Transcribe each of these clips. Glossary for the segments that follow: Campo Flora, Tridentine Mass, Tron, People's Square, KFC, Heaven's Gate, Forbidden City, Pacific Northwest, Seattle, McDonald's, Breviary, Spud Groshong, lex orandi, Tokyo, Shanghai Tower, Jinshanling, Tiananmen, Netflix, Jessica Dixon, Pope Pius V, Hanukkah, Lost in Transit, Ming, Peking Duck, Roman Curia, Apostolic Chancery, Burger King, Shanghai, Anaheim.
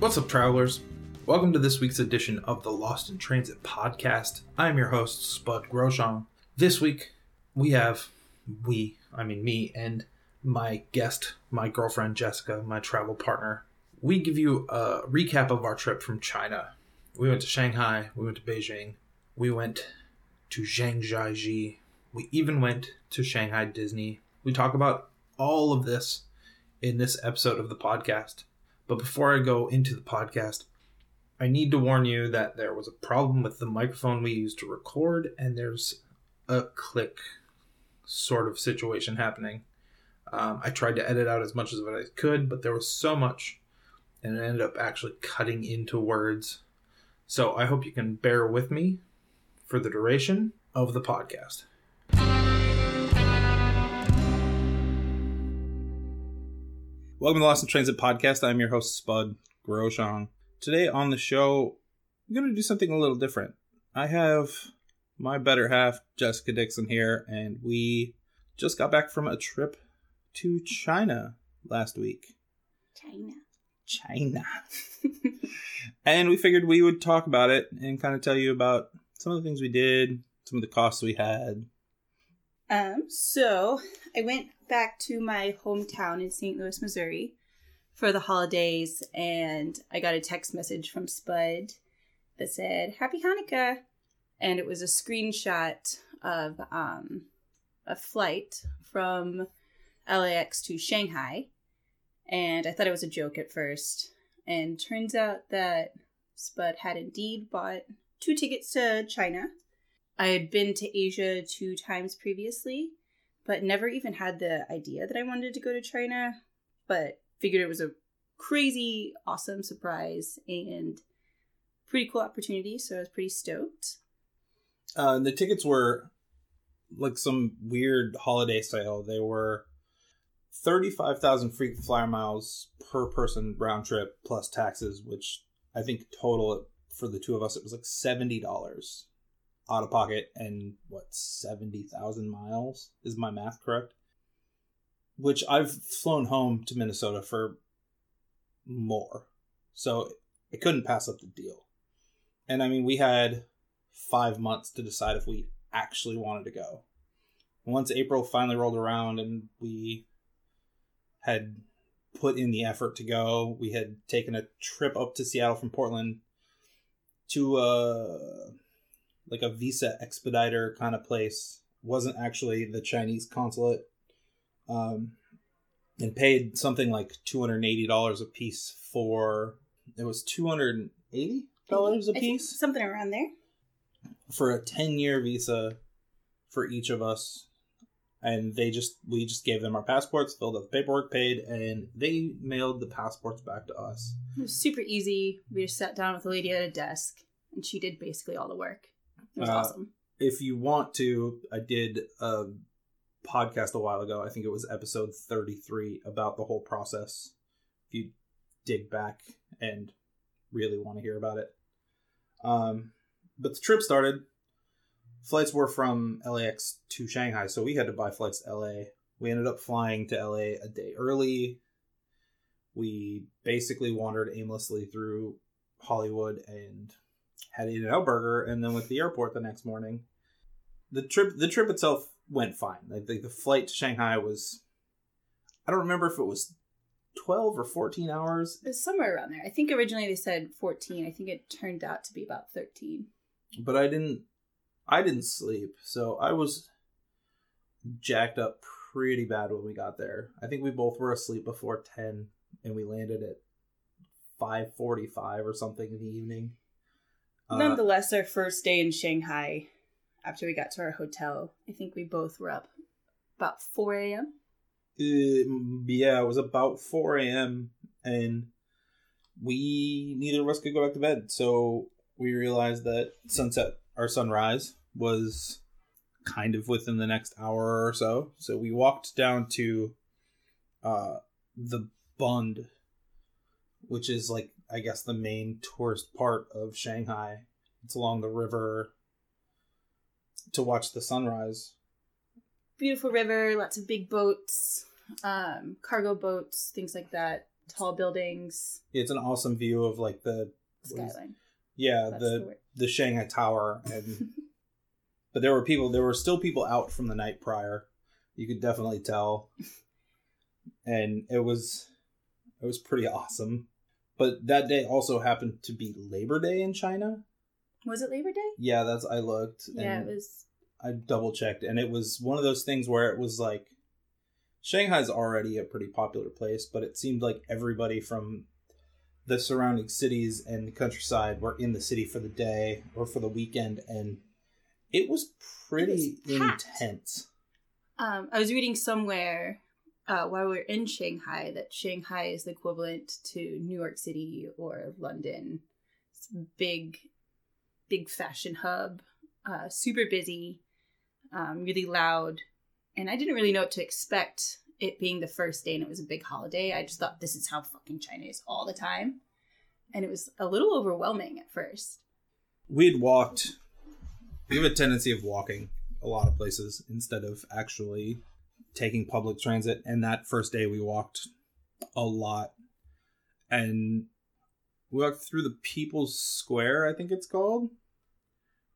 What's up, travelers? Welcome to this week's edition of the Lost in Transit podcast. I'm your host, Spud Groshong. This week, we have me and my guest, my girlfriend, Jessica, my travel partner. We give you a recap of our trip from China. We went to Shanghai. We went to Beijing. We went to Zhangjiajie. We even went to Shanghai Disney. We talk about all of this in this episode of the podcast. But before I go into the podcast, I need to warn you that there was a problem with the microphone we used to record, and there's a click sort of situation happening. I tried to edit out as much as I could, but there was so much, and it ended up actually cutting into words. So I hope you can bear with me for the duration of the podcast. Welcome to the Lost in Transit podcast. I'm your host, Spud Groshong. Today on the show, I'm going to do something a little different. I have my better half, Jessica Dixon, here, and we just got back from a trip to China last week. China. And we figured we would talk about it and kind of tell you about some of the things we did, some of the costs we had. So I went back to my hometown in St. Louis, Missouri for the holidays, and I got a text message from Spud that said, "Happy Hanukkah." And it was a screenshot of a flight from LAX to Shanghai. And I thought it was a joke at first. And turns out that Spud had indeed bought 2 tickets to China. I had been to Asia 2 times previously, but never even had the idea that I wanted to go to China, but figured it was a crazy, awesome surprise and pretty cool opportunity, so I was pretty stoked. The tickets were like some weird holiday sale. They were 35,000 free flyer miles per person round trip plus taxes, which I think total for the 2 of us, it was like $70 out of pocket and 70,000 miles? Is my math correct? Which I've flown home to Minnesota for more. So I couldn't pass up the deal. And I mean, we had 5 months to decide if we actually wanted to go. Once April finally rolled around and we had put in the effort to go, we had taken a trip up to Seattle from Portland to a visa expediter kind of place. Wasn't actually the Chinese consulate. And paid something like $280 a piece for... It was $280 a piece? Something around there. For a 10-year visa for each of us. And we just gave them our passports, filled out the paperwork, paid, and they mailed the passports back to us. It was super easy. We just sat down with the lady at a desk, and she did basically all the work. It was awesome. If you want to, I did a podcast a while ago. I think it was episode 33 about the whole process. If you dig back and really want to hear about it. But the trip started. Flights were from LAX to Shanghai, so we had to buy flights to LA. We ended up flying to LA a day early. We basically wandered aimlessly through Hollywood and had In-N-Out Burger, and then went to the airport the next morning. The trip itself went fine. The flight to Shanghai was, I don't remember if it was 12 or 14 hours. It was somewhere around there. I think originally they said 14. I think it turned out to be about 13. But I didn't sleep, so I was jacked up pretty bad when we got there. I think we both were asleep before 10, and we landed at 5:45 or something in the evening. Nonetheless, our first day in Shanghai, after we got to our hotel, I think we both were up about 4 a.m.? Yeah, it was about 4 a.m., and neither of us could go back to bed, so we realized that sunrise was kind of within the next hour or so. So we walked down to the Bund, which is the main tourist part of Shanghai. It's along the river to watch the sunrise. Beautiful river, lots of big boats, cargo boats, things like that. tall buildings. Yeah, it's an awesome view of like the skyline. Yeah, the Shanghai Tower, and but there were still people out from the night prior. You could definitely tell. And it was pretty awesome. But that day also happened to be Labor Day in China. Was it Labor Day? Yeah, I looked. Yeah, it was. I double checked, and it was one of those things where it was like, Shanghai's already a pretty popular place, but it seemed like everybody from the surrounding cities and the countryside were in the city for the day or for the weekend, and it was pretty intense. I was reading somewhere while we were in Shanghai that Shanghai is the equivalent to New York City or London. It's a big fashion hub, super busy, really loud. And I didn't really know what to expect, it being the first day and it was a big holiday. I just thought, this is how fucking China is all the time. And it was a little overwhelming at first. We have a tendency of walking a lot of places instead of actually taking public transit. And that first day we walked a lot. And we walked through the People's Square, I think it's called,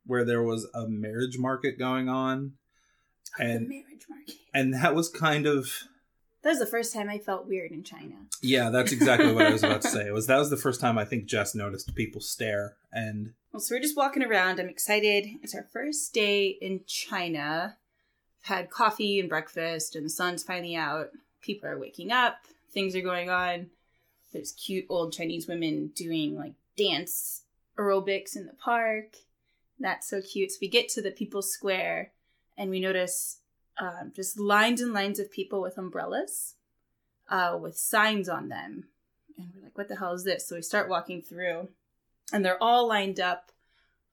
where there was a marriage market going on. And the marriage market. And that was kind of... That was the first time I felt weird in China. Yeah, that's exactly what I was about to say. That was the first time I think Jess noticed people stare. And well, so we're just walking around. I'm excited. It's our first day in China. We've had coffee and breakfast, and the sun's finally out. People are waking up. Things are going on. There's cute old Chinese women doing like dance aerobics in the park. That's so cute. So we get to the People's Square. And we notice just lines and lines of people with umbrellas with signs on them. And we're like, what the hell is this? So we start walking through. And they're all lined up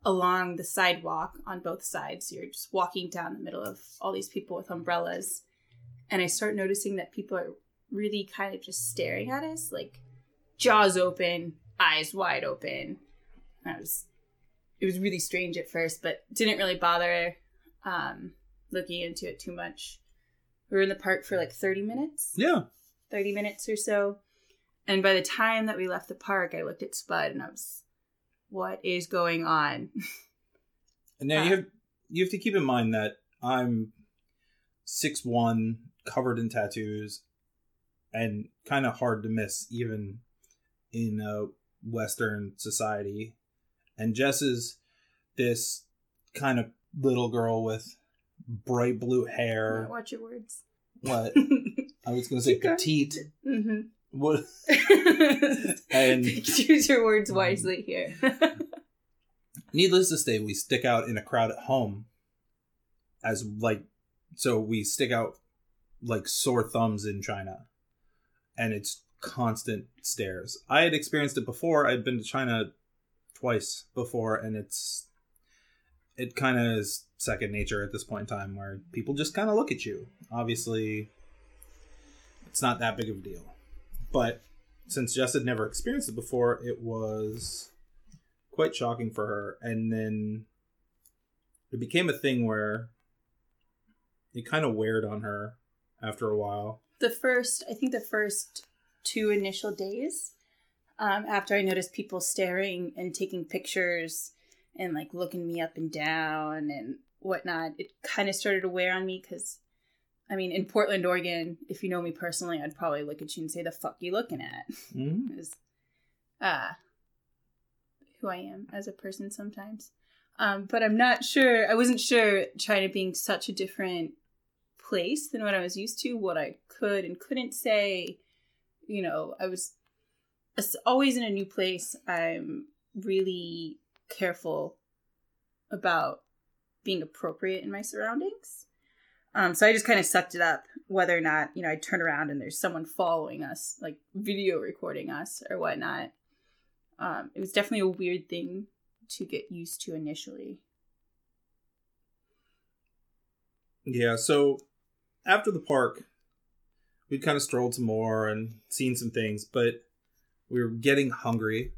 along the sidewalk on both sides. So you're just walking down the middle of all these people with umbrellas. And I start noticing that people are really kind of just staring at us. Like, jaws open, eyes wide open. And it was really strange at first, but didn't really bother looking into it too much. We were in the park for like 30 minutes. Yeah. 30 minutes or so. And by the time that we left the park, I looked at Spud and I was, what is going on? And now you have to keep in mind that I'm 6'1", covered in tattoos, and kind of hard to miss even in a Western society. And Jess is this kind of little girl with bright blue hair. Watch your words. What? I was going to say petite. Mm-hmm. What? And choose your words wisely here. Needless to say, we stick out in a crowd at home. We stick out like sore thumbs in China. And it's constant stares. I had experienced it before. I'd been to China twice before, and it kind of is second nature at this point in time, where people just kind of look at you. Obviously, it's not that big of a deal. But since Jess had never experienced it before, it was quite shocking for her. And then it became a thing where it kind of weared on her after a while. I think the first two initial days, after I noticed people staring and taking pictures and like looking me up and down and whatnot, it kind of started to wear on me because, I mean, in Portland, Oregon, if you know me personally, I'd probably look at you and say, the fuck you looking at? Mm-hmm. Is who I am as a person sometimes. But I'm not sure, I wasn't sure China being such a different place than what I was used to, what I could and couldn't say. You know, I was always in a new place. I'm really careful about being appropriate in my surroundings. So I just kind of sucked it up, whether or not, you know, I turn around and there's someone following us, like video recording us or whatnot. It was definitely a weird thing to get used to initially. Yeah, so after the park, we kind of strolled some more and seen some things, but we were getting hungry,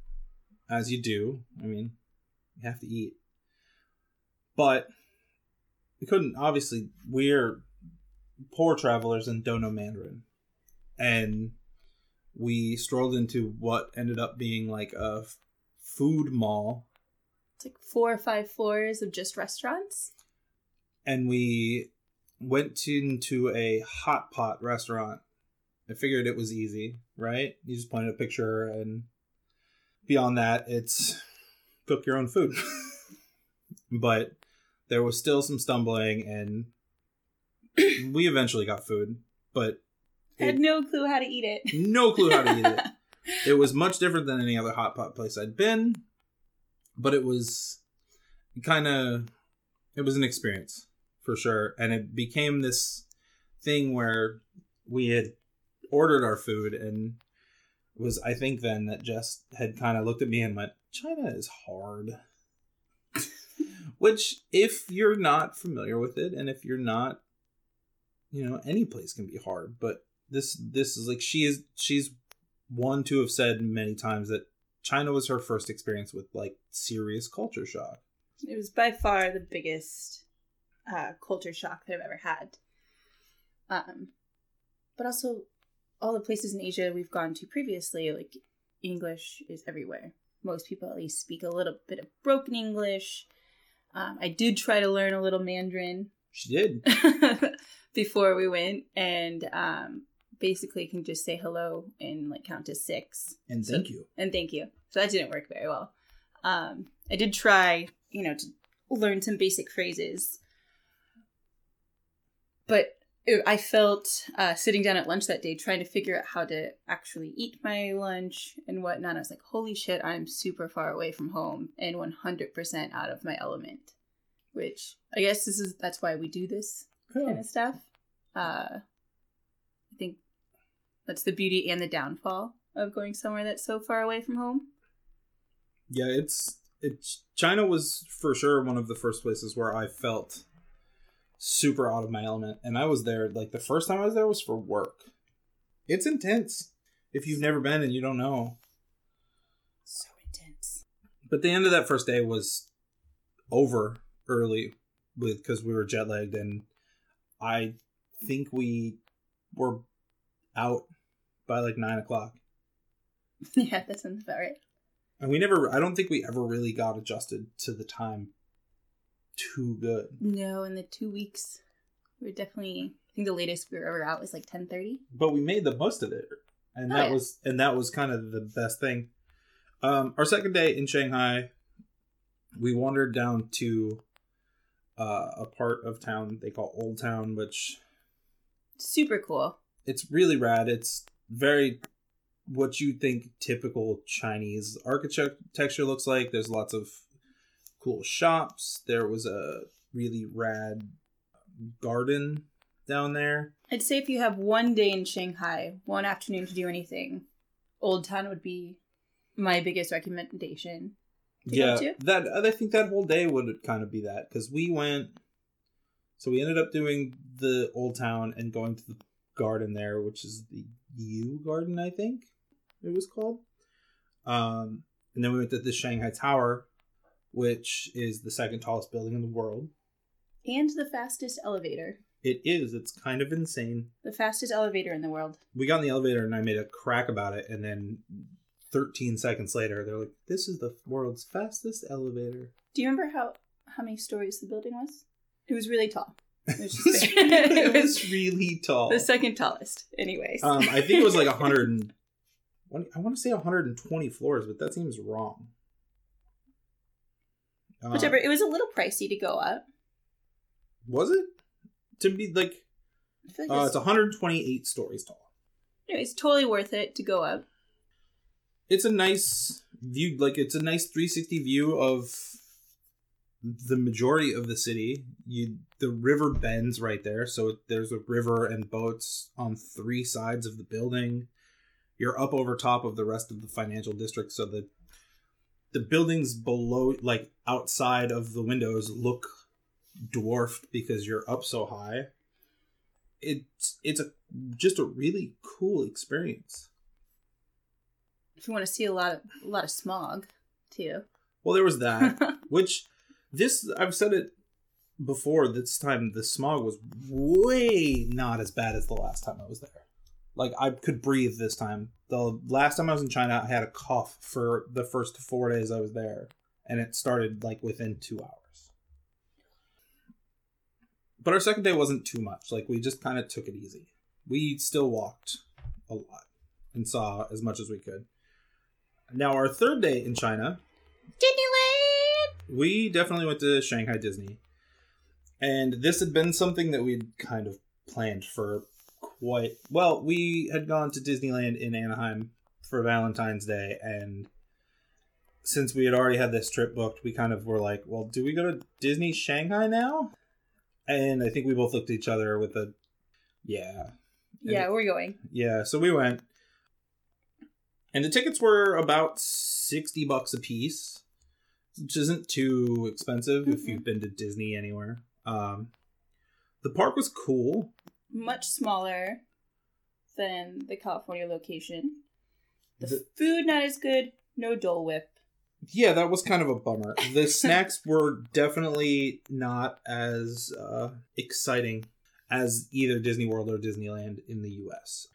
as you do. I mean, you have to eat. But we couldn't, obviously, we're poor travelers and don't know Mandarin. And we strolled into what ended up being like a food mall. It's like 4 or 5 floors of just restaurants. And we went into a hot pot restaurant. I figured it was easy, right? You just point at a picture, and beyond that, it's cook your own food. But there was still some stumbling, and we eventually got food, but... I had no clue how to eat it. It was much different than any other hot pot place I'd been, but it was kind of... It was an experience, for sure, and it became this thing where we had ordered our food, and it was, I think, then that Jess had kind of looked at me and went, China is hard. Which, if you're not familiar with it, and if you're not, you know, any place can be hard, but this is like, she's one to have said many times that China was her first experience with, like, serious culture shock. It was by far the biggest culture shock that I've ever had. But also, all the places in Asia we've gone to previously, like, English is everywhere. Most people at least speak a little bit of broken English. I did try to learn a little Mandarin. She did. Before we went, and basically can just say hello and, like, count to 6. And thank you. So that didn't work very well. I did try... you know, to learn some basic phrases. But I felt sitting down at lunch that day trying to figure out how to actually eat my lunch and whatnot. I was like, holy shit, I'm super far away from home and 100% out of my element. Which I guess that's why we do this kind of stuff. I think that's the beauty and the downfall of going somewhere that's so far away from home. Yeah, China was for sure one of the first places where I felt super out of my element. And I was there, like, the first time I was there was for work. It's intense. If you've never been and you don't know. So intense. But the end of that first day was over early because we were jet lagged. And I think we were out by like 9:00. Yeah, that sounds about right. And I don't think we ever really got adjusted to the time too good. No, in the 2 weeks, we were definitely, I think the latest we were ever out was like 10:30. But we made the most of it. And that was kind of the best thing. Our second day in Shanghai, we wandered down to a part of town they call Old Town, which... super cool. It's really rad. It's very... what you think typical Chinese architecture looks like. There's lots of cool shops. There was a really rad garden down there. I'd say if you have one day in Shanghai, one afternoon to do anything, Old Town would be my biggest recommendation to go to. I think that whole day would kind of be that, because we ended up doing the Old Town and going to the garden there, which is the Yu Garden, I think it was called. And then we went to the Shanghai Tower, which is the second tallest building in the world. And the fastest elevator. It is. It's kind of insane. The fastest elevator in the world. We got in the elevator and I made a crack about it. And then 13 seconds later, they're like, this is the world's fastest elevator. Do you remember how many stories the building was? It was really tall. It was really tall. The second tallest, anyways. I think it was like 100 I want to say 120 floors, but that seems wrong. Whichever. It was a little pricey to go up. Was it? To be like... I feel like it's 128 stories tall. It's totally worth it to go up. It's a nice view. Like, it's a nice 360 view of... the majority of the city. The river bends right there, so there's a river and boats on 3 sides of the building. You're up over top of the rest of the financial district, so that the buildings below, like outside of the windows, look dwarfed because you're up so high. It's just a really cool experience. If you want to see a lot of smog, too. Well, there was that, which. This, I've said it before, this time the smog was way not as bad as the last time I was there. like, I could breathe this time. The last time I was in China, I had a cough for the first 4 days I was there, and it started, like, within 2 hours. But our second day wasn't too much. Like, we just kind of took it easy. We still walked a lot and saw as much as we could. Now, our third day in China... Disneyland! We definitely went to Shanghai Disney. And this had been something that we'd kind of planned for quite... Well, we had gone to Disneyland in Anaheim for Valentine's Day, and since we had already had this trip booked, we kind of were like, well, do we go to Disney Shanghai now? And I think we both looked at each other with a... Yeah. Yeah, we're going. Yeah, so we went. And the tickets were about $60 a piece, which isn't too expensive if you've been to Disney anywhere. The park was cool. Much smaller than the California location. The food not as good. No Dole Whip. Yeah, that was kind of a bummer. The snacks were definitely not as exciting as either Disney World or Disneyland in the U.S.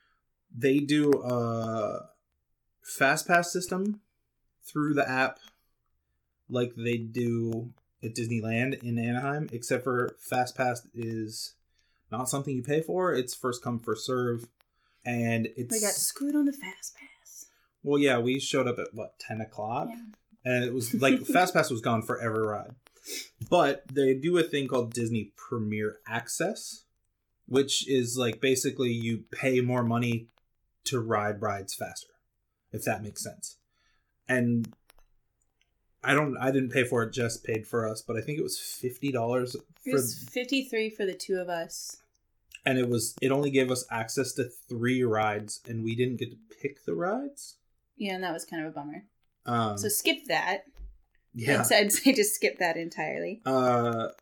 They do a FastPass system through the app like they do at Disneyland in Anaheim, except for FastPass is not something you pay for. It's first come, first serve. And it's... We got screwed on the FastPass. Well, yeah, we showed up at, 10 o'clock? Yeah. And it was like FastPass was gone for every ride. But they do a thing called Disney Premiere Access, which is like basically you pay more money to ride rides faster, if that makes sense. And I didn't pay for it, Jess paid for us, but I think it was $50. It was $53 for the two of us. And it only gave us access to 3 rides, and we didn't get to pick the rides. Yeah, and that was kind of a bummer. So skip that. Yeah. I'd say just skip that entirely. But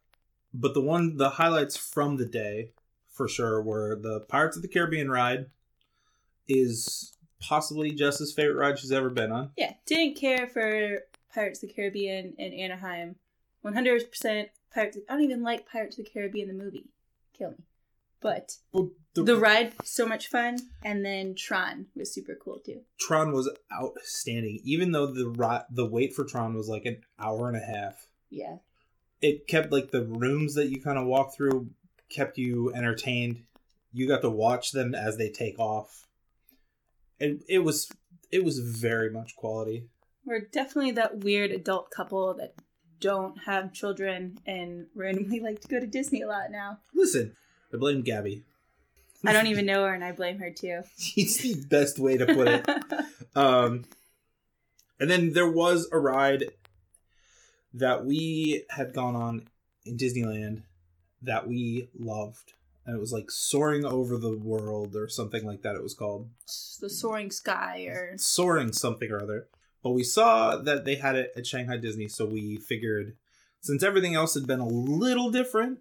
the highlights from the day, for sure, were the Pirates of the Caribbean ride is possibly Jess's favorite ride she's ever been on. Yeah, didn't care for Pirates of the Caribbean in Anaheim. 100% Pirates. I don't even like Pirates of the Caribbean, the movie. Kill me. But the ride, so much fun. And then Tron was super cool, too. Tron was outstanding. Even though the wait for Tron was like an hour and a half. Yeah. It kept the rooms that you kind of walk through kept you entertained. You got to watch them as they take off. And it was very much quality. We're definitely that weird adult couple that don't have children and randomly like to go to Disney a lot now. Listen, I blame Gabby. I don't even know her, and I blame her too. It's the best way to put it. And then there was a ride that we had gone on in Disneyland that we loved. And it was like Soaring Over the World or something like that it was called. The Soaring Sky or... Soaring something or other. But we saw that they had it at Shanghai Disney, so we figured since everything else had been a little different,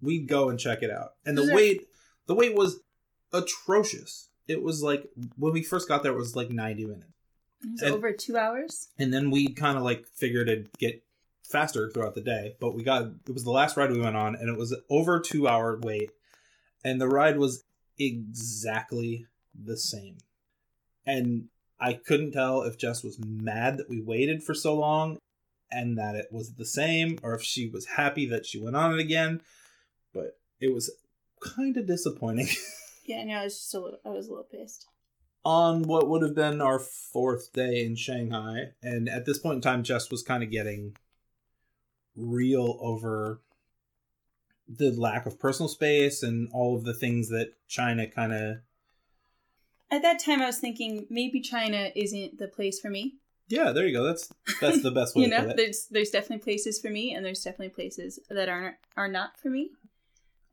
we'd go and check it out. And the wait was atrocious. It was like, when we first got there, it was like 90 minutes. It was over 2 hours? And then we kind of figured it'd get faster throughout the day. But it was the last ride we went on, and it was over 2 hour wait. And the ride was exactly the same. And I couldn't tell if Jess was mad that we waited for so long and that it was the same, or if she was happy that she went on it again. But it was kind of disappointing. Yeah, no, I was a little pissed. On what would have been our fourth day in Shanghai, and at this point in time, Jess was kind of getting real over the lack of personal space and all of the things that China kind of... At that time, I was thinking, maybe China isn't the place for me. Yeah, there you go. That's the best way to put it. There's definitely places for me, and there's definitely places that are not for me.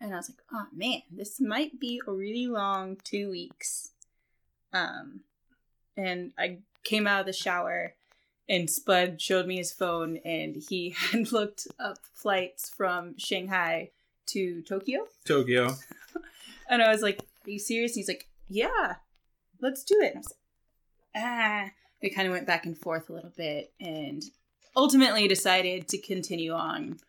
And I was like, oh man, this might be a really long 2 weeks. And I came out of the shower, and Spud showed me his phone, and he had looked up flights from Shanghai to Tokyo. And I was like, are you serious? And he's like, yeah, let's do it. And I was like, We kind of went back and forth a little bit, and ultimately decided to continue on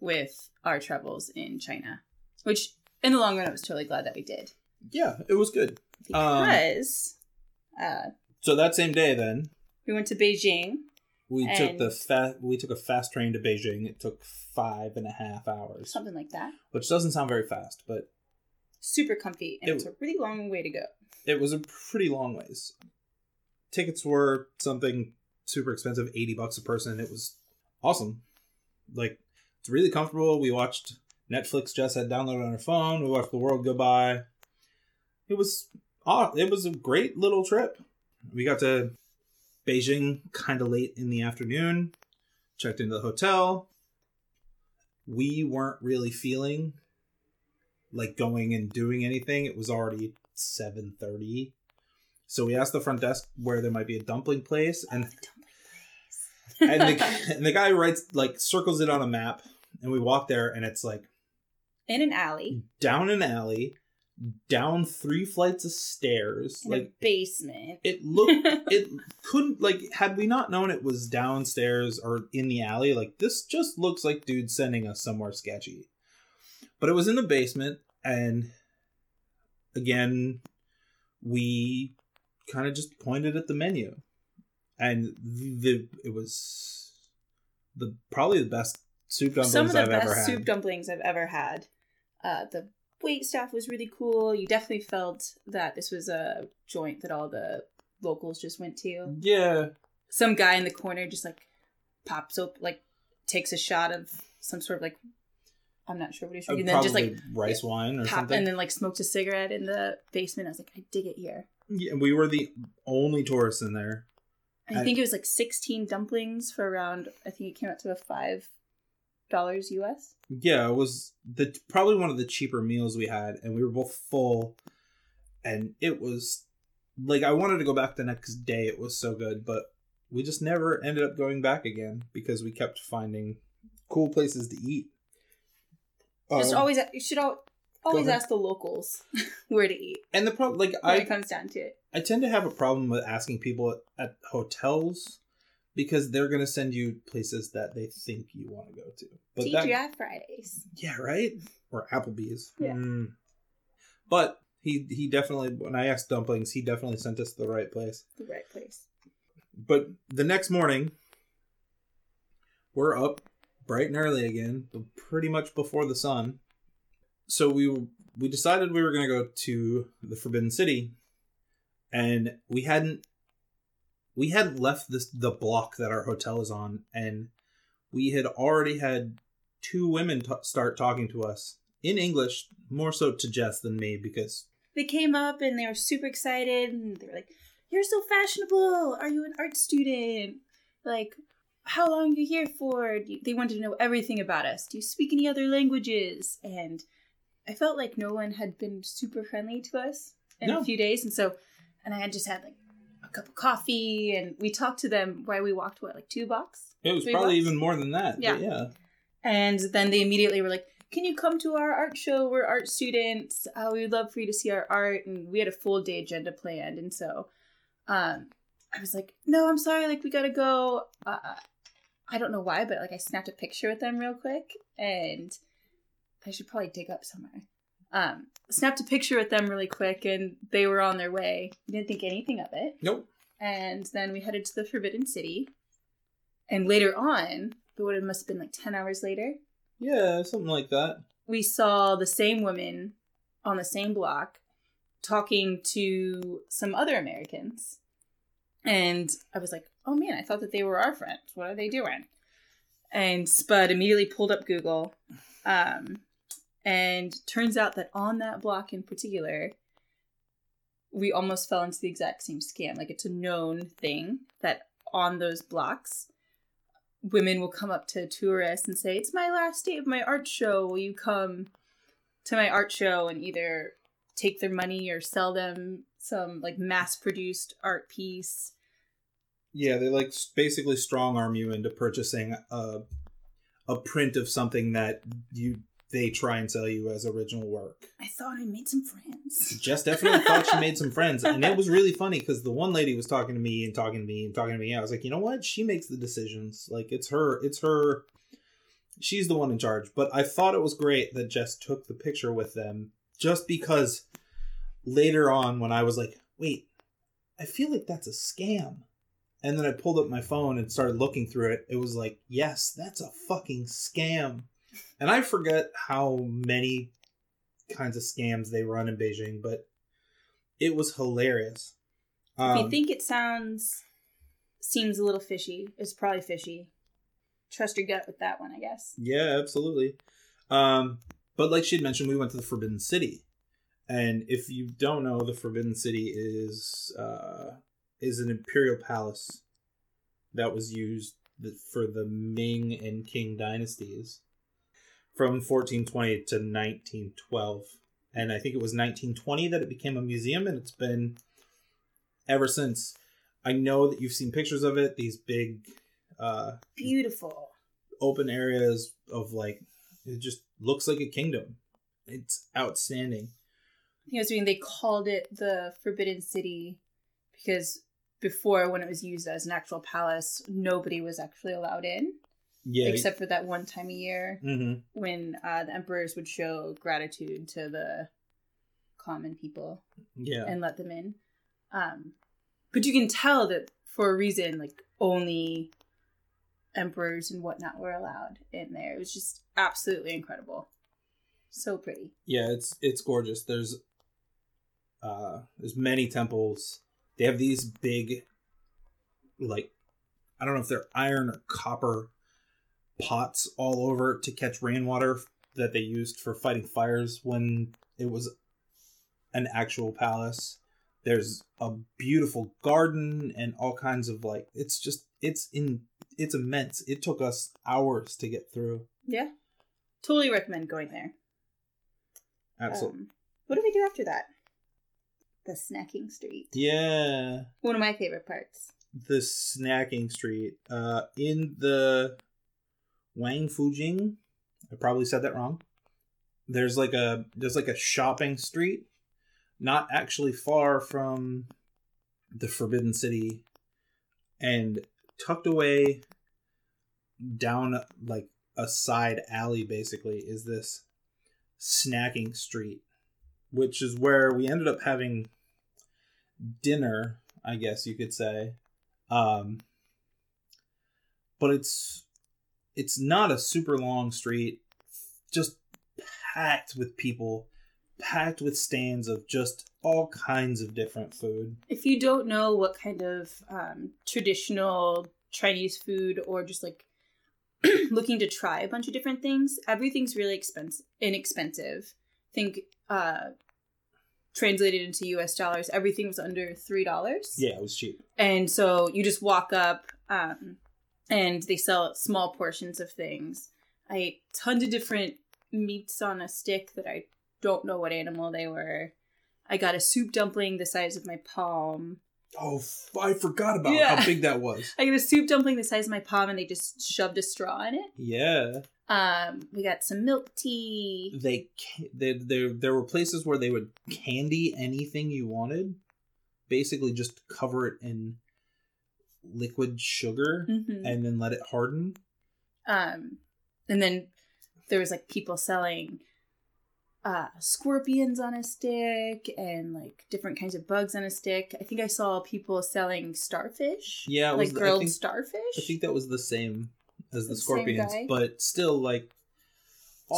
with our travels in China, which in the long run I was totally glad that we did. Yeah, it was good. Because... so that same day, then... We went to Beijing. We took a fast train to Beijing. It took 5.5 hours. Something like that. Which doesn't sound very fast, but... Super comfy, and it's a pretty long way to go. It was a pretty long ways. Tickets were something super expensive, $80 a person. It was awesome. Like, it's really comfortable. We watched Netflix. Jess had downloaded on her phone. We watched the world go by. It was a great little trip. We got to Beijing kind of late in the afternoon. Checked into the hotel. We weren't really feeling like going and doing anything. It was already 7:30. So we asked the front desk where there might be a dumpling place. And the guy writes, like, circles it on a map. And we walk there, and it's like... In an alley. Down an alley. Down 3 flights of stairs. In a basement. It looked... It couldn't... Like, had we not known it was downstairs or in the alley, like, this just looks like dude sending us somewhere sketchy. But it was in the basement, and again, we kind of just pointed at the menu. And it was probably the best soup dumplings I've ever had. Some of the best soup dumplings I've ever had. The waitstaff was really cool. You definitely felt that this was a joint that all the locals just went to. Yeah. Some guy in the corner just, like, pops up, like, takes a shot of some sort of, like, I'm not sure what he's drinking. Probably then just, like, rice wine or something. And then, like, smoked a cigarette in the basement. I was like, I dig it here. Yeah, we were the only tourists in there. I think it was like 16 dumplings for around, I think it came out to $5 US. Yeah, it was probably one of the cheaper meals we had, and we were both full. And it was, like, I wanted to go back the next day. It was so good, but we just never ended up going back again because we kept finding cool places to eat. Just always, you should always ask the locals where to eat. And the problem, like, it comes down to it. I tend to have a problem with asking people at hotels because they're going to send you places that they think you want to go to. But TGI Fridays. Yeah, right? Or Applebee's. Yeah. Mm. But he definitely, when I asked dumplings, he definitely sent us to the right place. The right place. But the next morning, we're up bright and early again, but pretty much before the sun. So we decided we were going to go to the Forbidden City, and we had left the block that our hotel is on, and we had already had two women start talking to us in English, more so to Jess than me, because they came up and they were super excited, and they were like, "You're so fashionable! Are you an art student? Like, how long are you here for?" They wanted to know everything about us. "Do you speak any other languages?" And I felt like no one had been super friendly to us in a few days. And I had just had, like, a cup of coffee, and we talked to them while we walked, what, like 2 blocks? It was probably blocks? Even more than that. Yeah. But yeah. And then they immediately were like, "Can you come to our art show? We're art students. We would love for you to see our art." And we had a full day agenda planned. And so I was like, "No, I'm sorry. Like, we got to go." I don't know why, but, like, I snapped a picture with them real quick, and I should probably dig up somewhere. Snapped a picture with them really quick, and they were on their way. We didn't think anything of it. Nope. And then we headed to the Forbidden City, and later on, but it must have been like 10 hours later. Yeah, something like that. We saw the same woman on the same block talking to some other Americans, and I was like, "Oh man, I thought that they were our friends. What are they doing?" And Spud immediately pulled up Google. And turns out that on that block in particular, we almost fell into the exact same scam. Like, it's a known thing that on those blocks, women will come up to tourists and say, "It's my last day of my art show. Will you come to my art show?" And either take their money or sell them some, like, mass-produced art piece. Yeah, they, like, basically strong arm you into purchasing a print of something that they try and sell you as original work. I thought I made some friends. Jess definitely thought she made some friends. And it was really funny because the one lady was talking to me and talking to me and talking to me. I was like, you know what? She makes the decisions. Like, it's her. She's the one in charge. But I thought it was great that Jess took the picture with them just because later on when I was like, wait, I feel like that's a scam. And then I pulled up my phone and started looking through it. It was like, yes, that's a fucking scam. And I forget how many kinds of scams they run in Beijing, but it was hilarious. If you think it seems a little fishy, it's probably fishy. Trust your gut with that one, I guess. Yeah, absolutely. But like she had mentioned, we went to the Forbidden City. And if you don't know, the Forbidden City is an imperial palace that was used for the Ming and Qing dynasties from 1420 to 1912. And I think it was 1920 that it became a museum, and it's been ever since. I know that you've seen pictures of it, these big... beautiful. Open areas of, like, it just looks like a kingdom. It's outstanding. I was doing, they called it the Forbidden City because before, when it was used as an actual palace, nobody was actually allowed in. Yeah. Except for that one time a year when the emperors would show gratitude to the common people and let them in. But you can tell that for a reason, like, only emperors and whatnot were allowed in there. It was just absolutely incredible. So pretty. Yeah, it's gorgeous. There's many temples. They have these big, like, I don't know if they're iron or copper pots all over to catch rainwater that they used for fighting fires when it was an actual palace. There's a beautiful garden and all kinds of, like, it's immense. It took us hours to get through. Yeah. Totally recommend going there. Absolutely. What do we do after that? The snacking street. Yeah. One of my favorite parts. The snacking street. In the Wangfujing, I probably said that wrong. There's like a shopping street, not actually far from the Forbidden City, and tucked away down like a side alley basically is this snacking street, which is where we ended up having dinner, I guess you could say. But it's not a super long street, just packed with people, packed with stands of just all kinds of different food. If you don't know what kind of traditional Chinese food or just like looking to try a bunch of different things, everything's really inexpensive. I think translated into US dollars, everything was under $3. Yeah, it was cheap. And so you just walk up and they sell small portions of things. I ate tons of different meats on a stick that I don't know what animal they were. I got a soup dumpling the size of my palm. Oh, I forgot about how big that was. I got a soup dumpling the size of my palm, and they just shoved a straw in it. Yeah. We got some milk tea. There were places where they would candy anything you wanted. Basically just cover it in liquid sugar and then let it harden. And then there was like people selling... scorpions on a stick and like different kinds of bugs on a stick. I think I saw people selling starfish. Yeah, like grilled starfish. I think that was the same as the scorpions, but still like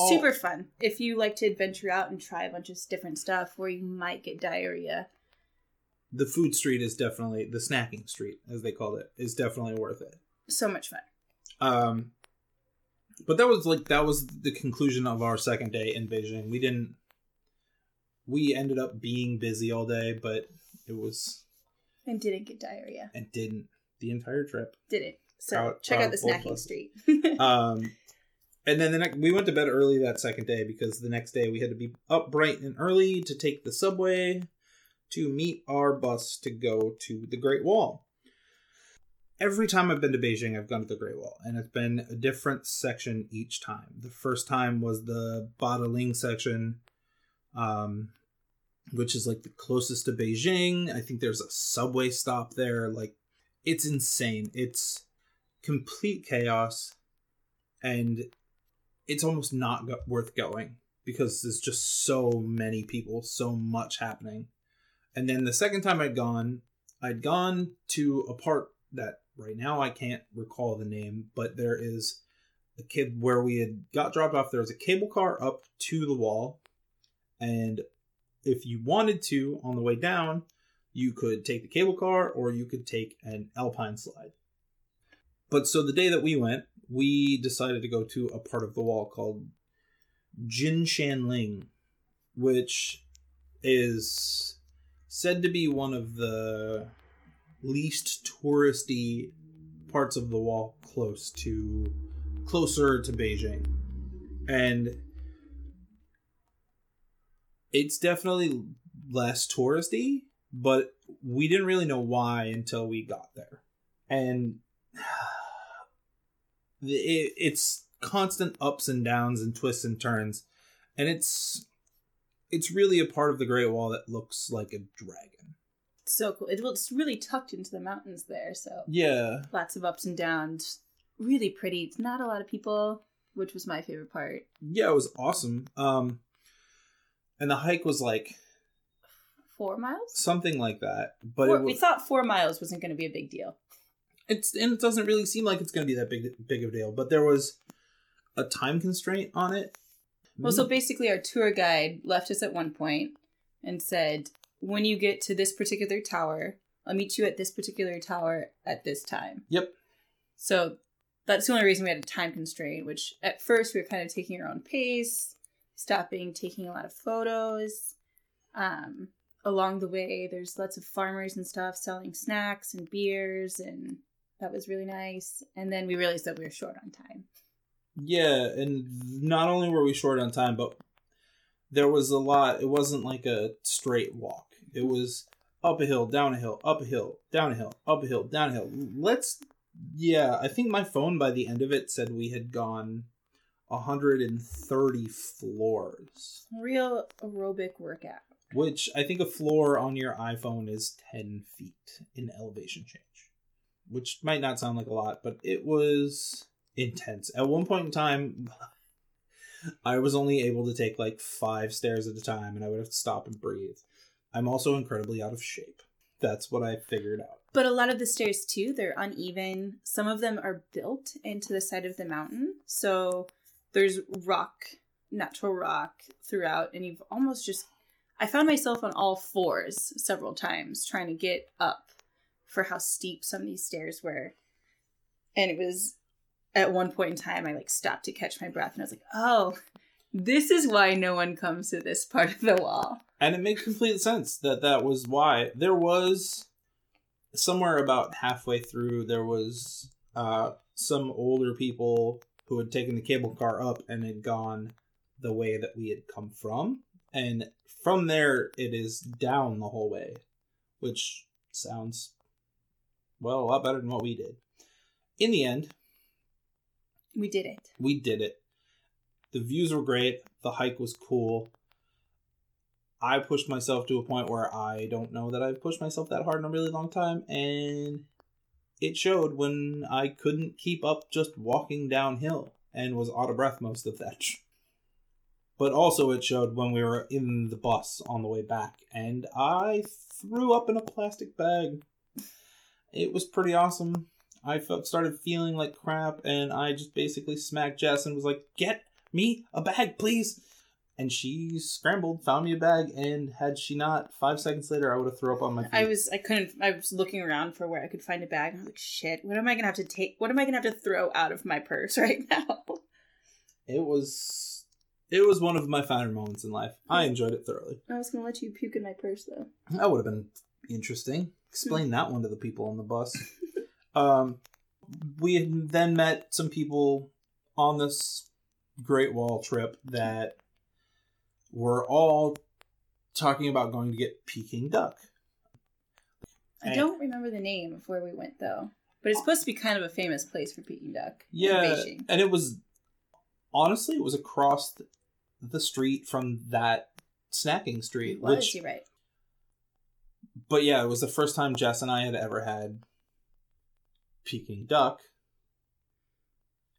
super fun if you like to adventure out and try a bunch of different stuff where you might get diarrhea. The food street is definitely the snacking street, as they called it, is definitely worth it. So much fun. But that was the conclusion of our second day in Beijing. We ended up being busy all day, but it was... And didn't get diarrhea. And didn't. The entire trip. Didn't. So check out the snacking street. And then we went to bed early that second day because the next day we had to be up bright and early to take the subway to meet our bus to go to the Great Wall. Every time I've been to Beijing, I've gone to the Great Wall, and it's been a different section each time. The first time was the Badaling section, which is like the closest to Beijing. I think there's a subway stop there. Like, it's insane. It's complete chaos, and it's almost not worth going because there's just so many people, so much happening. And then the second time I'd gone to a park that right now I can't recall the name, but there is a kid where we had got dropped off. There was a cable car up to the wall. And if you wanted to, on the way down, you could take the cable car or you could take an alpine slide. But so the day that we went, we decided to go to a part of the wall called Jinshanling, which is said to be one of the least touristy parts of the wall closer to Beijing. And it's definitely less touristy, but we didn't really know why until we got there. And it's constant ups and downs and twists and turns. And it's really a part of the Great Wall that looks like a dragon. So cool. It's really tucked into the mountains there. So yeah, lots of ups and downs. Really pretty. It's not a lot of people, which was my favorite part. Yeah, it was awesome. And the hike was like 4 miles? Something like that. But we thought 4 miles wasn't going to be a big deal. And it doesn't really seem like it's going to be that big of a deal. But there was a time constraint on it. Well, so basically our tour guide left us at one point and said, when you get to this particular tower, I'll meet you at this particular tower at this time. Yep. So that's the only reason we had a time constraint, which at first we were kind of taking our own pace, stopping, taking a lot of photos. Along the way, there's lots of farmers and stuff selling snacks and beers, and that was really nice. And then we realized that we were short on time. Yeah, and not only were we short on time, but there was a lot. It wasn't like a straight walk. It was up a hill, down a hill, up a hill, down a hill, up a hill, down a hill. I think my phone by the end of it said we had gone 130 floors. Real aerobic workout. Which I think a floor on your iPhone is 10 feet in elevation change. Which might not sound like a lot, but it was intense. At one point in time, I was only able to take like 5 stairs at a time, and I would have to stop and breathe. I'm also incredibly out of shape. That's what I figured out. But a lot of the stairs, too, they're uneven. Some of them are built into the side of the mountain. So there's natural rock throughout. And you've almost just... I found myself on all fours several times trying to get up for how steep some of these stairs were. And it was... At one point in time, I stopped to catch my breath, and I was like, oh, this is why no one comes to this part of the wall. And it made complete sense that was why. There was, somewhere about halfway through, there was some older people who had taken the cable car up and had gone the way that we had come from. And from there, it is down the whole way, which sounds, a lot better than what we did. In the end... We did it. The views were great. The hike was cool. I pushed myself to a point where I don't know that I've pushed myself that hard in a really long time. And it showed when I couldn't keep up just walking downhill and was out of breath most of that. But also it showed when we were in the bus on the way back. And I threw up in a plastic bag. It was pretty awesome. I started feeling like crap, and I just basically smacked Jess and was like, get me a bag, please. And she scrambled, found me a bag, and had she not, 5 seconds later, I would have thrown up on my feet. I was looking around for where I could find a bag, and I was like, shit, what am I going to have to throw out of my purse right now? It was one of my finer moments in life. I enjoyed it thoroughly. I was going to let you puke in my purse, though. That would have been interesting. Explain that one to the people on the bus. We then met some people on this Great Wall trip that were all talking about going to get Peking Duck. I don't remember the name of where we went, though. But it's supposed to be kind of a famous place for Peking Duck. Yeah, in Beijing. And it was across the street from that snacking street. It was, you're right. But yeah, it was the first time Jess and I had ever had Peking Duck,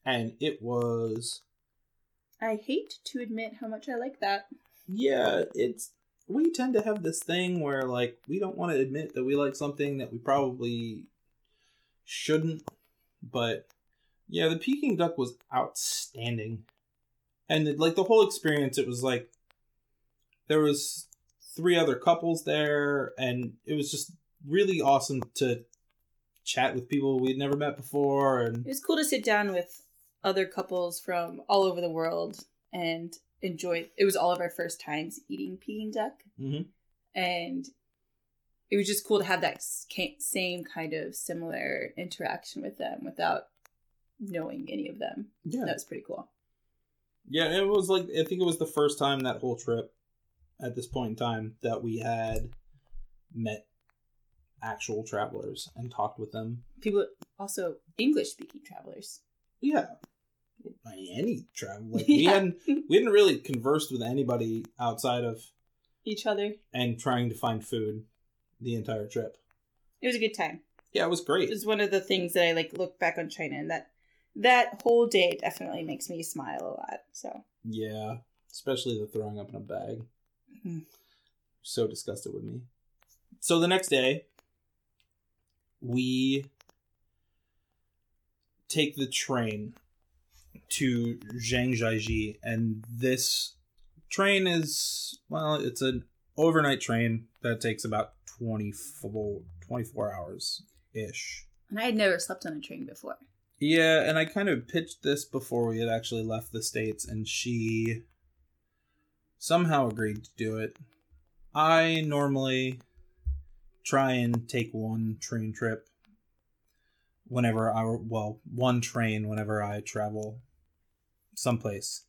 and it was... I hate to admit how much I like that. Yeah, it's we tend to have this thing where, like, we don't want to admit that we like something that we probably shouldn't. But, yeah, the Peking duck was outstanding. And, like, the whole experience, it was, like, there was 3 other couples there, and it was just really awesome to chat with people we'd never met before. And it was cool to sit down with other couples from all over the world and enjoy. It was all of our first times eating Peking duck. Mm-hmm. And it was just cool to have that same kind of similar interaction with them without knowing any of them. Yeah. That was pretty cool. Yeah, it was like, I think it was the first time that whole trip at this point in time that we had met actual travelers and talked with them. People, also English-speaking travelers. Yeah. I mean, any travel. Like, yeah. we hadn't really conversed with anybody outside of each other and trying to find food the entire trip. It was a good time. Yeah, it was great. It was one of the things that I, like, look back on China, and that whole day definitely makes me smile a lot. So yeah, especially the throwing up in a bag. Mm-hmm. So disgusted with me. So the next day, we take the train to Zhangjiajie, and this train is, well, it's an overnight train that takes about 24 hours-ish. And I had never slept on a train before. Yeah, and I kind of pitched this before we had actually left the States, and she somehow agreed to do it. I normally try and take one train whenever I travel someplace.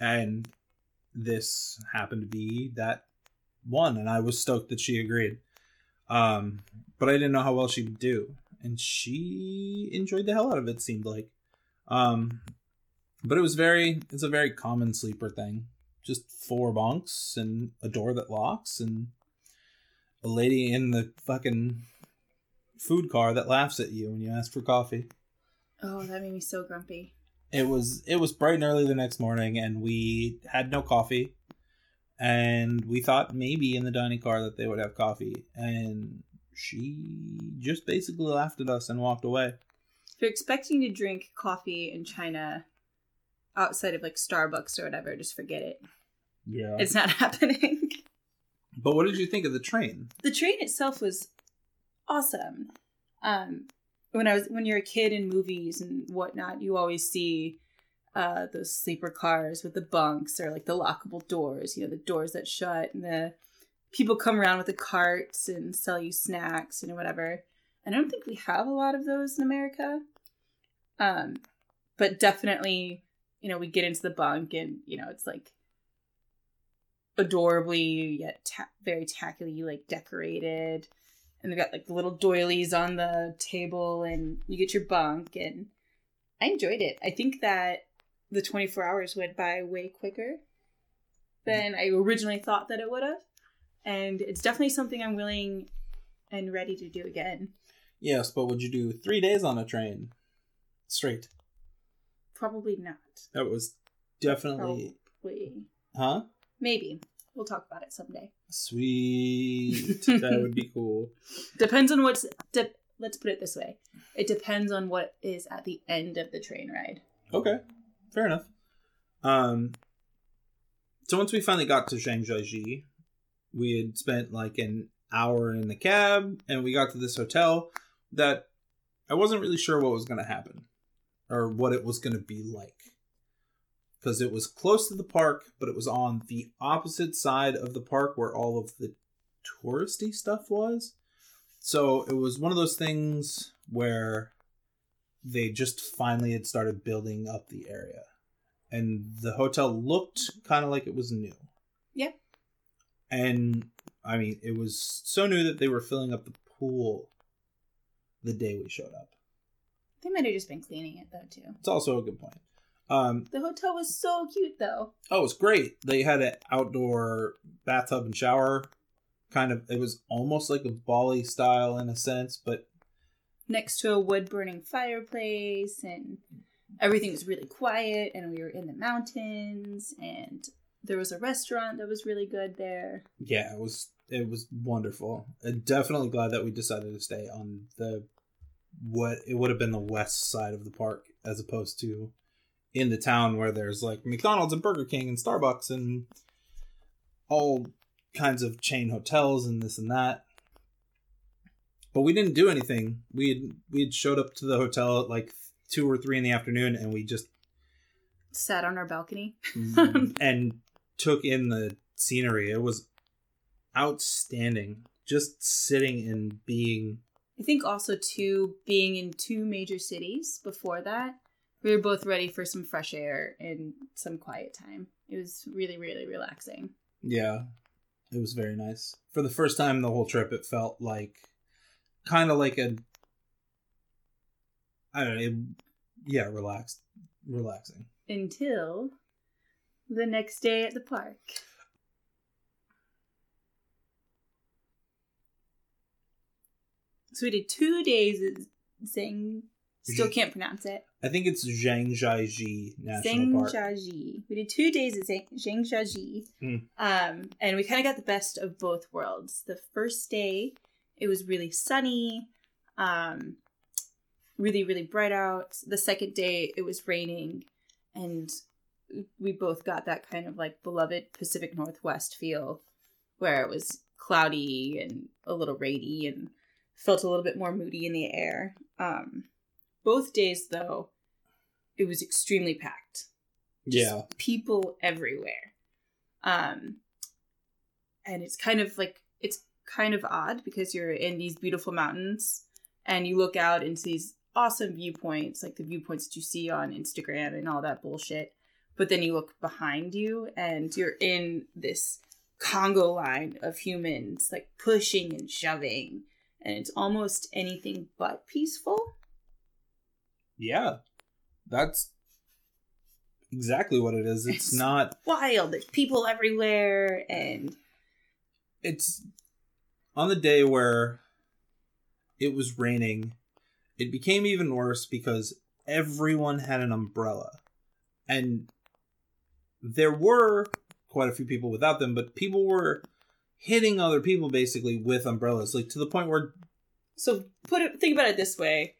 And this happened to be that one, and I was stoked that she agreed. But I didn't know how well she would do. And she enjoyed the hell out of it, seemed like. But it's a very common sleeper thing. Just 4 bunks and a door that locks and a lady in the fucking food car that laughs at you when you ask for coffee. Oh, that made me so grumpy. It was bright and early the next morning, and we had no coffee. And we thought maybe in the dining car that they would have coffee. And she just basically laughed at us and walked away. If you're expecting to drink coffee in China outside of, like, Starbucks or whatever, just forget it. Yeah. It's not happening. But what did you think of the train? The train itself was awesome. When you're a kid in movies and whatnot, you always see those sleeper cars with the bunks or, like, the lockable doors, the doors that shut, and the people come around with the carts and sell you snacks and whatever. And I don't think we have a lot of those in America. But definitely, we get into the bunk and, it's like adorably yet very tackily, like, decorated. And they've got, like, the little doilies on the table, and you get your bunk, and I enjoyed it. I think that the 24 hours went by way quicker than I originally thought that it would have. And it's definitely something I'm willing and ready to do again. Yes, but would you do 3 days on a train straight? Probably not. That was definitely... Probably. Huh? Maybe. We'll talk about it someday. Sweet. That would be cool. Depends on what's... Let's put it this way. It depends on what is at the end of the train ride. Okay. Fair enough. So once we finally got to Zhangjiajie, we had spent like an hour in the cab, and we got to this hotel that I wasn't really sure what was going to happen or what it was going to be like, because it was close to the park, but it was on the opposite side of the park where all of the touristy stuff was. So it was one of those things where they just finally had started building up the area, and the hotel looked kind of like it was new. Yeah. And, I mean, it was so new that they were filling up the pool the day we showed up. They might have just been cleaning it, though, too. It's also a good point. The hotel was so cute, though. Oh, it was great. They had an outdoor bathtub and shower. Kind of, it was almost like a Bali style in a sense, but... Next to a wood-burning fireplace, and everything was really quiet, and we were in the mountains, and... There was a restaurant that was really good there. Yeah, it was wonderful. I'm definitely glad that we decided to stay on it would have been the west side of the park, as opposed to in the town where there's like McDonald's and Burger King and Starbucks and all kinds of chain hotels and this and that. But we didn't do anything. We had showed up to the hotel at like 2 or 3 in the afternoon, and we just sat on our balcony and took in the scenery. It was outstanding. Just sitting and being. I think also too, being in 2 major cities before that, we were both ready for some fresh air and some quiet time. It was really, really relaxing. Yeah, it was very nice. For the first time the whole trip, it felt like kind of like a, I don't know, relaxing. Until the next day at the park. So we did 2 days at still can't pronounce it. I think it's Zhangjiajie National Park. We did 2 days at Zhangjiajie. And we kind of got the best of both worlds. The first day, it was really sunny, really, really bright out. The second day, it was raining. And we both got that kind of like beloved Pacific Northwest feel where it was cloudy and a little rainy and felt a little bit more moody in the air. Both days, though, it was extremely packed. Yeah. Just people everywhere. And it's kind of like, it's kind of odd because you're in these beautiful mountains and you look out into these awesome viewpoints, like the viewpoints that you see on Instagram and all that bullshit. But then you look behind you and you're in this Congo line of humans, like pushing and shoving. And it's almost anything but peaceful. Yeah, that's exactly what it is. It's not wild. There's people everywhere. And it's on the day where it was raining, it became even worse because everyone had an umbrella. And there were quite a few people without them, but people were hitting other people basically with umbrellas, like to the point where. So think about it this way: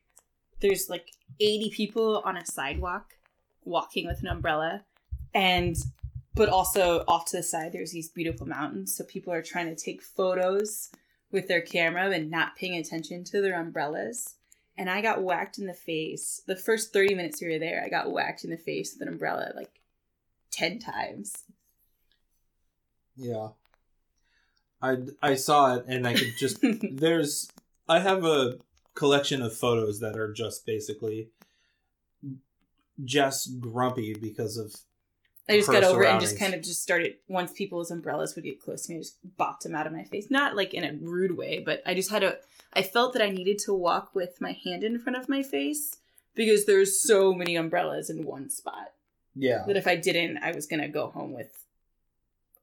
there's like 80 people on a sidewalk walking with an umbrella, but also off to the side there's these beautiful mountains. So people are trying to take photos with their camera and not paying attention to their umbrellas. And I got whacked in the face. The first 30 minutes we were there, I got whacked in the face with an umbrella like 10 times. Yeah. I saw it and I could just... I have a collection of photos that are just basically just grumpy because of... I just got over it and just kind of started... Once people's umbrellas would get close to me, I just bopped them out of my face. Not like in a rude way, but I just had a... I felt that I needed to walk with my hand in front of my face because there's so many umbrellas in one spot. Yeah. That if I didn't, I was going to go home with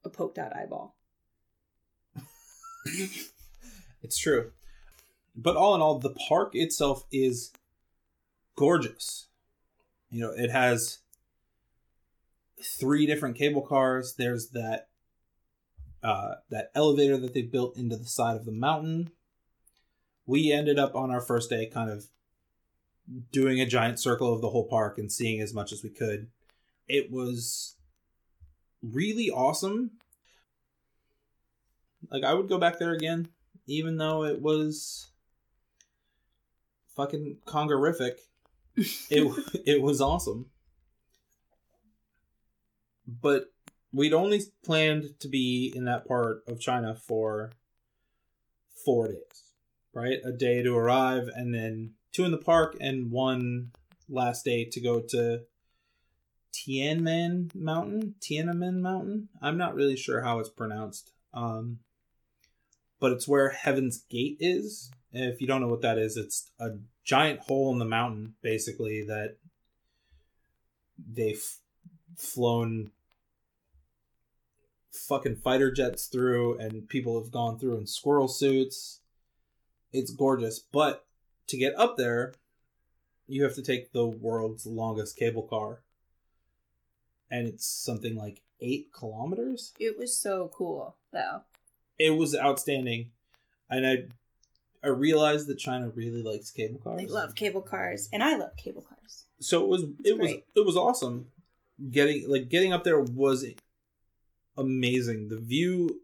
a poked out eyeball. It's true. But all in all, the park itself is gorgeous. You know, it has 3 different cable cars. There's that elevator that they built into the side of the mountain. We ended up on our first day kind of doing a giant circle of the whole park and seeing as much as we could. It was really awesome. Like, I would go back there again, even though it was fucking Congorific. It was awesome. But we'd only planned to be in that part of China for 4 days. Right? A day to arrive, and then 2 in the park, and 1 last day to go to Tiananmen Mountain. I'm not really sure how it's pronounced. But it's where Heaven's Gate is. And if you don't know what that is, it's a giant hole in the mountain, basically, that they've flown fucking fighter jets through, and people have gone through in squirrel suits. It's gorgeous, but to get up there, you have to take the world's longest cable car. And it's something like 8 kilometers. It was so cool, though. It was outstanding. And I realized that China really likes cable cars. They love cable cars, and I love cable cars. So it was awesome. Getting up there was amazing. The view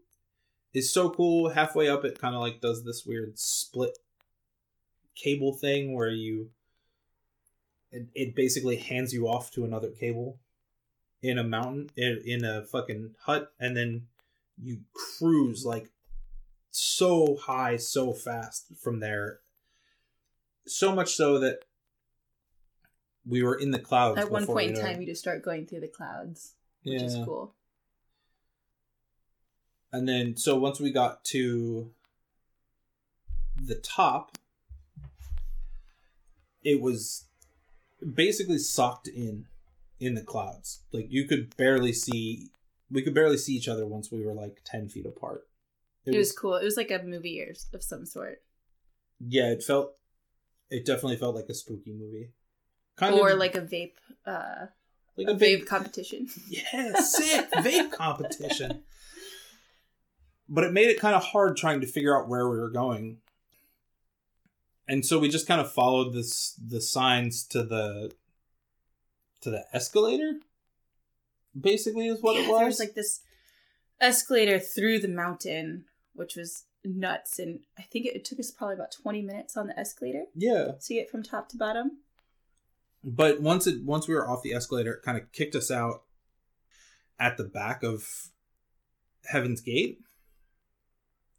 is so cool. Halfway up, it kind of like does this weird split cable thing where it basically hands you off to another cable in a mountain, in a fucking hut, and then you cruise like so high, so fast from there. So much so that we were in the clouds. At one point in time, you just start going through the clouds, which is cool. And then, so once we got to the top, it was basically socked in the clouds. Like, we could barely see each other once we were like 10 feet apart. It was cool. It was like a movie of some sort. Yeah, it definitely felt like a spooky movie. Like a vape competition. Yeah, sick vape competition. But it made it kind of hard trying to figure out where we were going. And so we just kind of followed the signs to the escalator, basically, is what it was. There was like this escalator through the mountain, which was nuts. And I think it took us probably about 20 minutes on the escalator. Yeah. To get from top to bottom. But once we were off the escalator, it kind of kicked us out at the back of Heaven's Gate.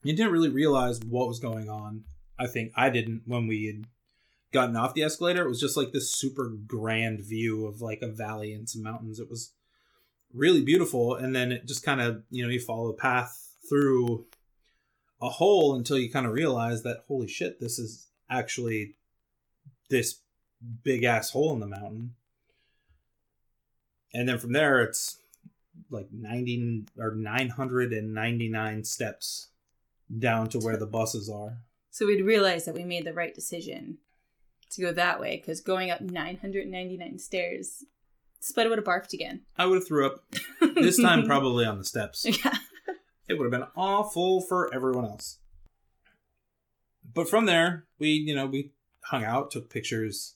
You didn't really realize what was going on. I think I didn't when we had gotten off the escalator. It was just like this super grand view of like a valley and some mountains. It was really beautiful. And then it just kind of, you follow the path through a hole until you kind of realize that, holy shit, this is actually this big ass hole in the mountain. And then from there, it's like 90 or 999 steps down to where the buses are. So we'd realize that we made the right decision to go that way, because going up 999 stairs, Spud would have barfed again. I would have threw up. This time probably on the steps. Yeah. It would have been awful for everyone else. But from there, we hung out, took pictures,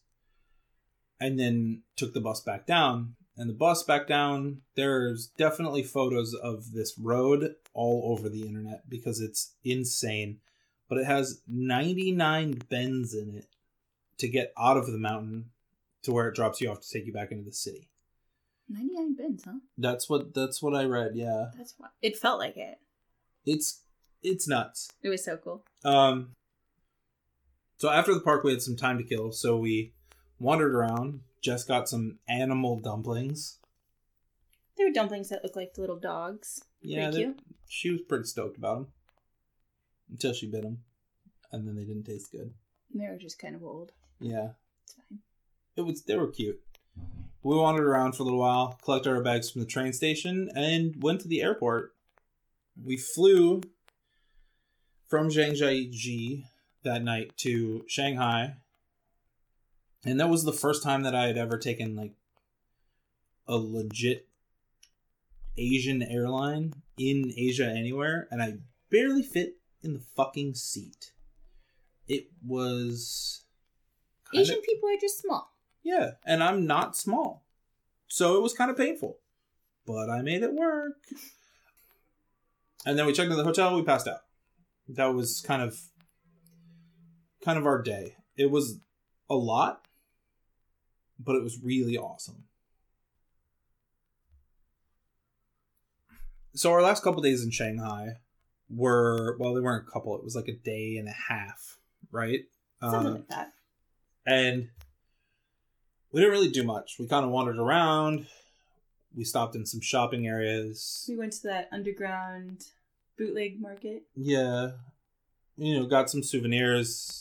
and then took the bus back down. And the bus back down, there's definitely photos of this road all over the internet because it's insane. But it has 99 bends in it to get out of the mountain to where it drops you off to take you back into the city. 99 bends, huh? That's what I read, yeah. That's what it felt like it. It's nuts. It was so cool. So after the park, we had some time to kill, so we wandered around. Jess got some animal dumplings. They were dumplings that looked like little dogs. Yeah, pretty cute. She was pretty stoked about them. Until she bit them. And then they didn't taste good. They were just kind of old. Yeah. It's fine. They were cute. We wandered around for a little while, collected our bags from the train station, and went to the airport. We flew from Zhangjiajie that night to Shanghai. And that was the first time that I had ever taken, like, a legit Asian airline in Asia anywhere. And I barely fit in the fucking seat. It was... Asian people are just small. Yeah, and I'm not small. So it was kind of painful. But I made it work. And then we checked into the hotel, we passed out. That was kind of our day. It was a lot. But it was really awesome. So our last couple days in Shanghai were... Well, they weren't a couple. It was like a day and a half, right? Something like that. And we didn't really do much. We kind of wandered around. We stopped in some shopping areas. We went to that underground bootleg market. Yeah. Got some souvenirs.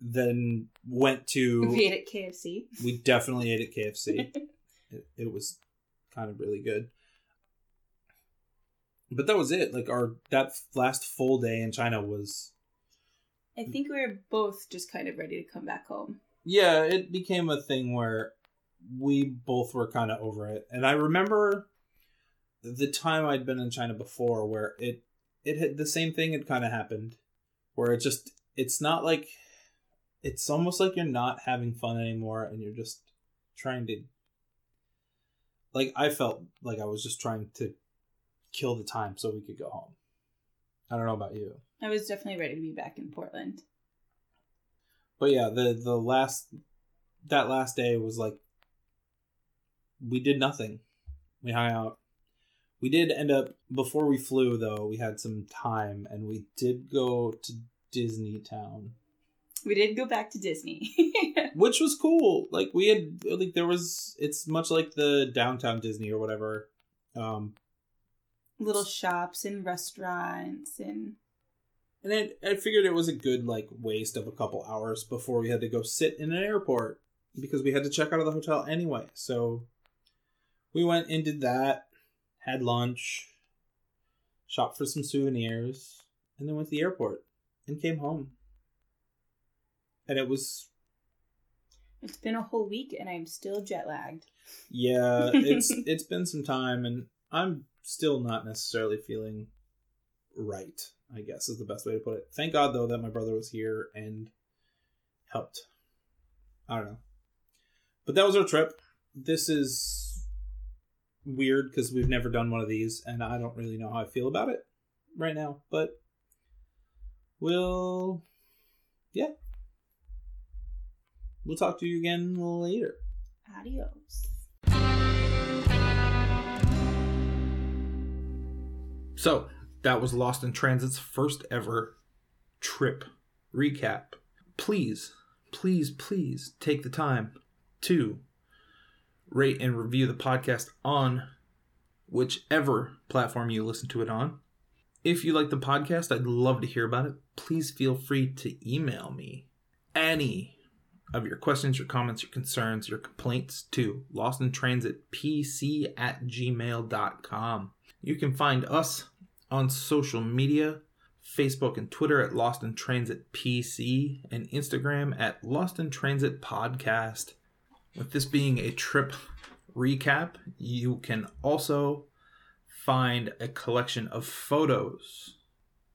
Then went to... We ate at KFC. We definitely ate at KFC. It was kind of really good. But that was it. Like, that last full day in China was... I think we were both just kind of ready to come back home. Yeah, it became a thing where we both were kind of over it. And I remember the time I'd been in China before where it had the same thing had kind of happened, where it just, it's not like, it's almost like you're not having fun anymore and you're just trying to, like, I felt like I was just trying to kill the time so we could go home. I don't know about you. I was definitely ready to be back in Portland. But yeah, that last day was like, we did nothing. We hung out. We did end up, before we flew though, we had some time and we did go to Disneytown. We did go back to Disney. Which was cool. Like we had, like there was, it's much like the downtown Disney or whatever. Little shops and restaurants and I figured it was a good like waste of a couple hours before we had to go sit in an airport because we had to check out of the hotel anyway. So we went and did that, had lunch, shopped for some souvenirs, and then went to the airport and came home. And it's been a whole week and I'm still jet lagged. Yeah, it's been some time and I'm still not necessarily feeling right, I guess is the best way to put it. Thank God though that my brother was here and helped. I don't know. But that was our trip. This is weird because we've never done one of these and I don't really know how I feel about it right now, but We'll talk to you again later. Adios. So, that was Lost in Transit's first ever trip recap. Please take the time to rate and review the podcast on whichever platform you listen to it on. If you like the podcast, I'd love to hear about it. Please feel free to email me any of your questions, your comments, your concerns, your complaints to lostintransitpc@gmail.com. You can find us on social media, Facebook and Twitter at Lost in Transit PC and Instagram at Lost in Transit Podcast. With this being a trip recap, you can also find a collection of photos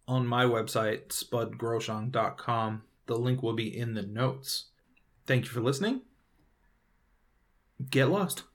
on my website, spudgroshong.com. The link will be in the notes. Thank you for listening. Get lost.